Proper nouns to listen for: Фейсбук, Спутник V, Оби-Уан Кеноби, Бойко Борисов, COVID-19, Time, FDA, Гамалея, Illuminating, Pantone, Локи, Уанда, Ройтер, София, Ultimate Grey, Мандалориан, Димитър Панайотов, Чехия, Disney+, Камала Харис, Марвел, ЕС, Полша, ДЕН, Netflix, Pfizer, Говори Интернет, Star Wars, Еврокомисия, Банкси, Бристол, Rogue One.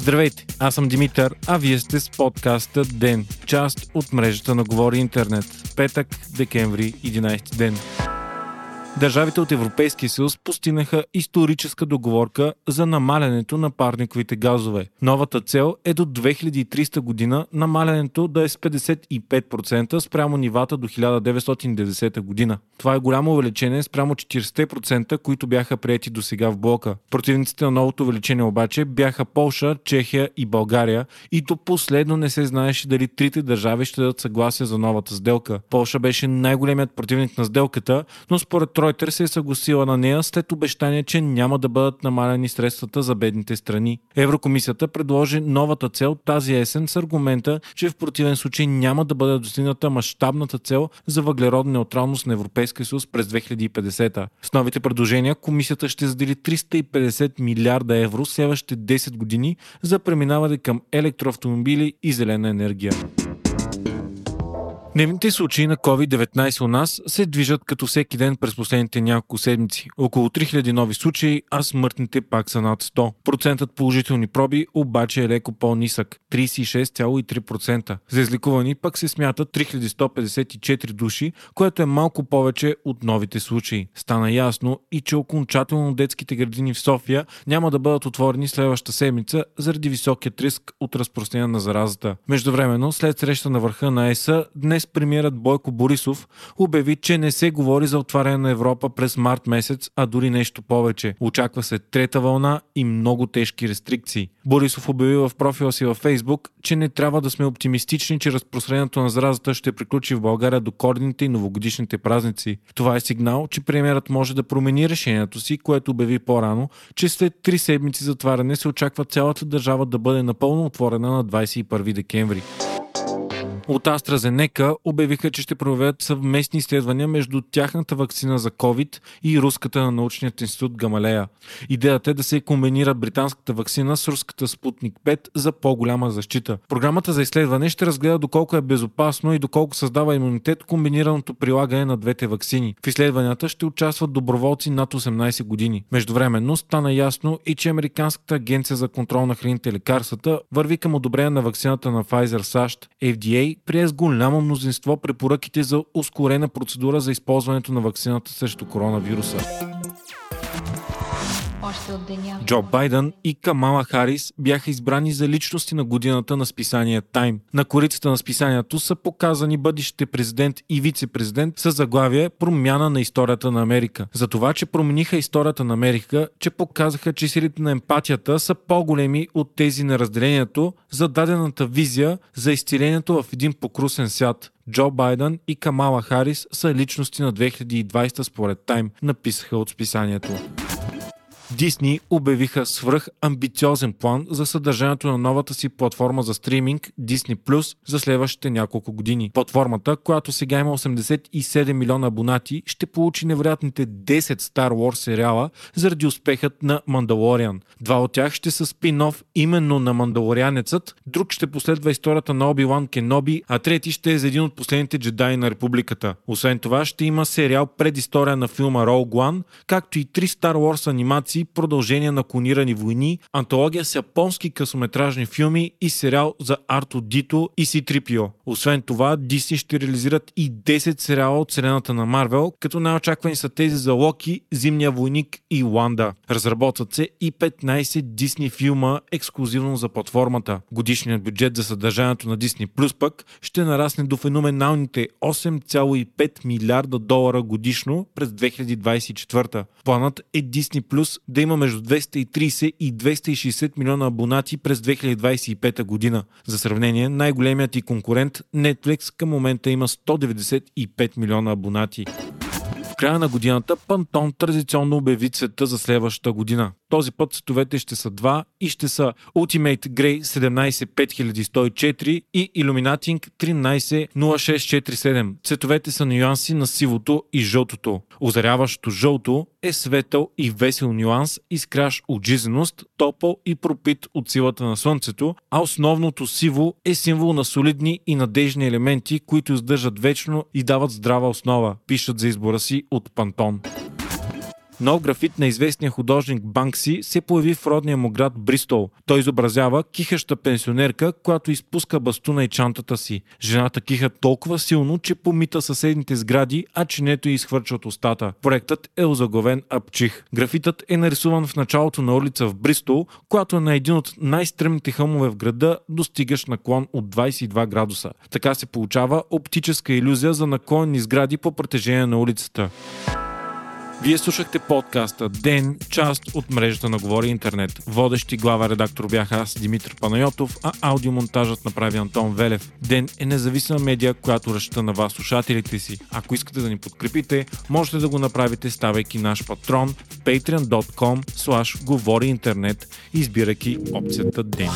Здравейте, аз съм Димитър, а вие сте с подкаста ДЕН, част от мрежата на Говори Интернет. Петък, декември, 11 ден. Държавите от Европейския съюз постигнаха историческа договорка за намалянето на парниковите газове. Новата цел е до 2300 година намалянето да е с 55% спрямо нивата до 1990 година. Това е голямо увеличение спрямо 40%, които бяха приети до сега в блока. Противниците на новото увеличение обаче бяха Полша, Чехия и България и до последно не се знаеше дали трите държави ще дадат съгласие за новата сделка. Полша беше най-големият противник на сделката, но според Ройтер се е съгласила на нея след обещание, че няма да бъдат намалени средствата за бедните страни. Еврокомисията предложи новата цел тази есен с аргумента, че в противен случай няма да бъде достигната мащабната цел за въглеродна неутралност на Европейския съюз през 2050. С новите предложения комисията ще задели 350 милиарда евро в следващите 10 години за преминаване към електроавтомобили и зелена енергия. Дневните случаи на COVID-19 у нас се движат като всеки ден през последните няколко седмици. Около 3000 нови случаи, а смъртните пак са над 100. Процентът положителни проби обаче е леко по-нисък – 36,3%. За излекувани пък се смятат 3154 души, което е малко повече от новите случаи. Стана ясно и че окончателно детските градини в София няма да бъдат отворени следващата седмица заради високият риск от разпространение на заразата. Междувременно, след среща на върха на ЕС-а, днес премиерът Бойко Борисов обяви, че не се говори за отваряне на Европа през март месец, а дори нещо повече. Очаква се трета вълна и много тежки рестрикции. Борисов обяви в профила си във Фейсбук, че не трябва да сме оптимистични, че разпространението на заразата ще приключи в България до Коледните и новогодишните празници. Това е сигнал, че премиерът може да промени решението си, което обяви по-рано, че след 3 седмици затваряне се очаква цялата държава да бъде напълно отворена на 21 декември. От AstraZeneca обявиха, че ще проведат съвместни изследвания между тяхната вакцина за COVID и руската на научния институт Гамалея. Идеята е да се комбинира британската вакцина с руската Спутник V за по-голяма защита. Програмата за изследване ще разгледа доколко е безопасно и доколко създава имунитет комбинираното прилагане на двете вакцини. В изследванията ще участват доброволци над 18 години. Междувременно стана ясно и че Американската агенция за контрол на храните и лекарствата върви към одобрение на вакцината на Pfizer САЩ, FDA, прие с голямо мнозинство препоръките за ускорена процедура за използването на ваксината срещу коронавируса. Джо Байдън и Камала Харис бяха избрани за личности на годината на списание Time. На корицата на списанието са показани бъдещите президент и вице-президент със заглавие «Промяна на историята на Америка». За това, че промениха историята на Америка, че показаха, че силите на емпатията са по-големи от тези на разделението за дадената визия за изцелението в един покрусен свят. Джо Байдън и Камала Харис са личности на 2020 според Time, написаха от списанието. Disney обявиха свръхамбициозен план за съдържанието на новата си платформа за стриминг Disney+, за следващите няколко години. Платформата, която сега има 87 милиона абонати, ще получи невероятните 10 Star Wars сериала заради успехът на Мандалориан. Два от тях ще са спин-офф именно на Мандалорианецът, друг ще последва историята на Оби-Уан Кеноби, а трети ще е за един от последните джедаи на републиката. Освен това ще има сериал предистория на филма Rogue One, както и 3 Star Wars анимации, продължение на клонирани войни, антология с японски късометражни филми и сериал за R2D2 и C-3PO. Освен това, Disney ще реализират и 10 сериала от вселената на Марвел, като най-очаквани са тези за Локи, Зимния войник и Уанда. Разработват се и 15 Disney филма ексклюзивно за платформата. Годишният бюджет за съдържанието на Disney Plus пък ще нарасне до феноменалните $8.5 милиарда годишно през 2024. Планът е Disney Plus да има между 230 и 260 милиона абонати през 2025 година. За сравнение, най-големият и конкурент Netflix към момента има 195 милиона абонати. В края на годината Pantone традиционно обяви цвета за следващата година. Този път цветовете ще са два и ще са Ultimate Grey 17104 и Illuminating 130647. Цветовете са нюанси на сивото и жълтото. Озаряващото жълто е светъл и весел нюанс, изкрящ от жизненост, топъл и пропит от силата на слънцето, а основното сиво е символ на солидни и надежни елементи, които издържат вечно и дават здрава основа, пишат за избора си от Pantone. Нов графит на известния художник Банкси се появи в родния му град Бристол. Той изобразява кихаща пенсионерка, която изпуска бастуна и чантата си. Жената киха толкова силно, че помита съседните сгради, а чинето ѝ изхвърча от устата. Проектът е озаглавен Апчих. Графитът е нарисуван в началото на улица в Бристол, която е на един от най-стръмните хълмове в града, достигащ наклон от 22 градуса. Така се получава оптическа илюзия за наклонни сгради по протежение на улицата. Вие слушахте подкаста ДЕН, част от мрежата на Говори Интернет. Водещи глава редактор бях аз, Димитър Панайотов, а аудиомонтажът направи Антон Велев. ДЕН е независима медия, която разчита на вас, слушателите си. Ако искате да ни подкрепите, можете да го направите, ставайки наш патрон в patreon.com/говориинтернет, избирайки опцията ДЕН.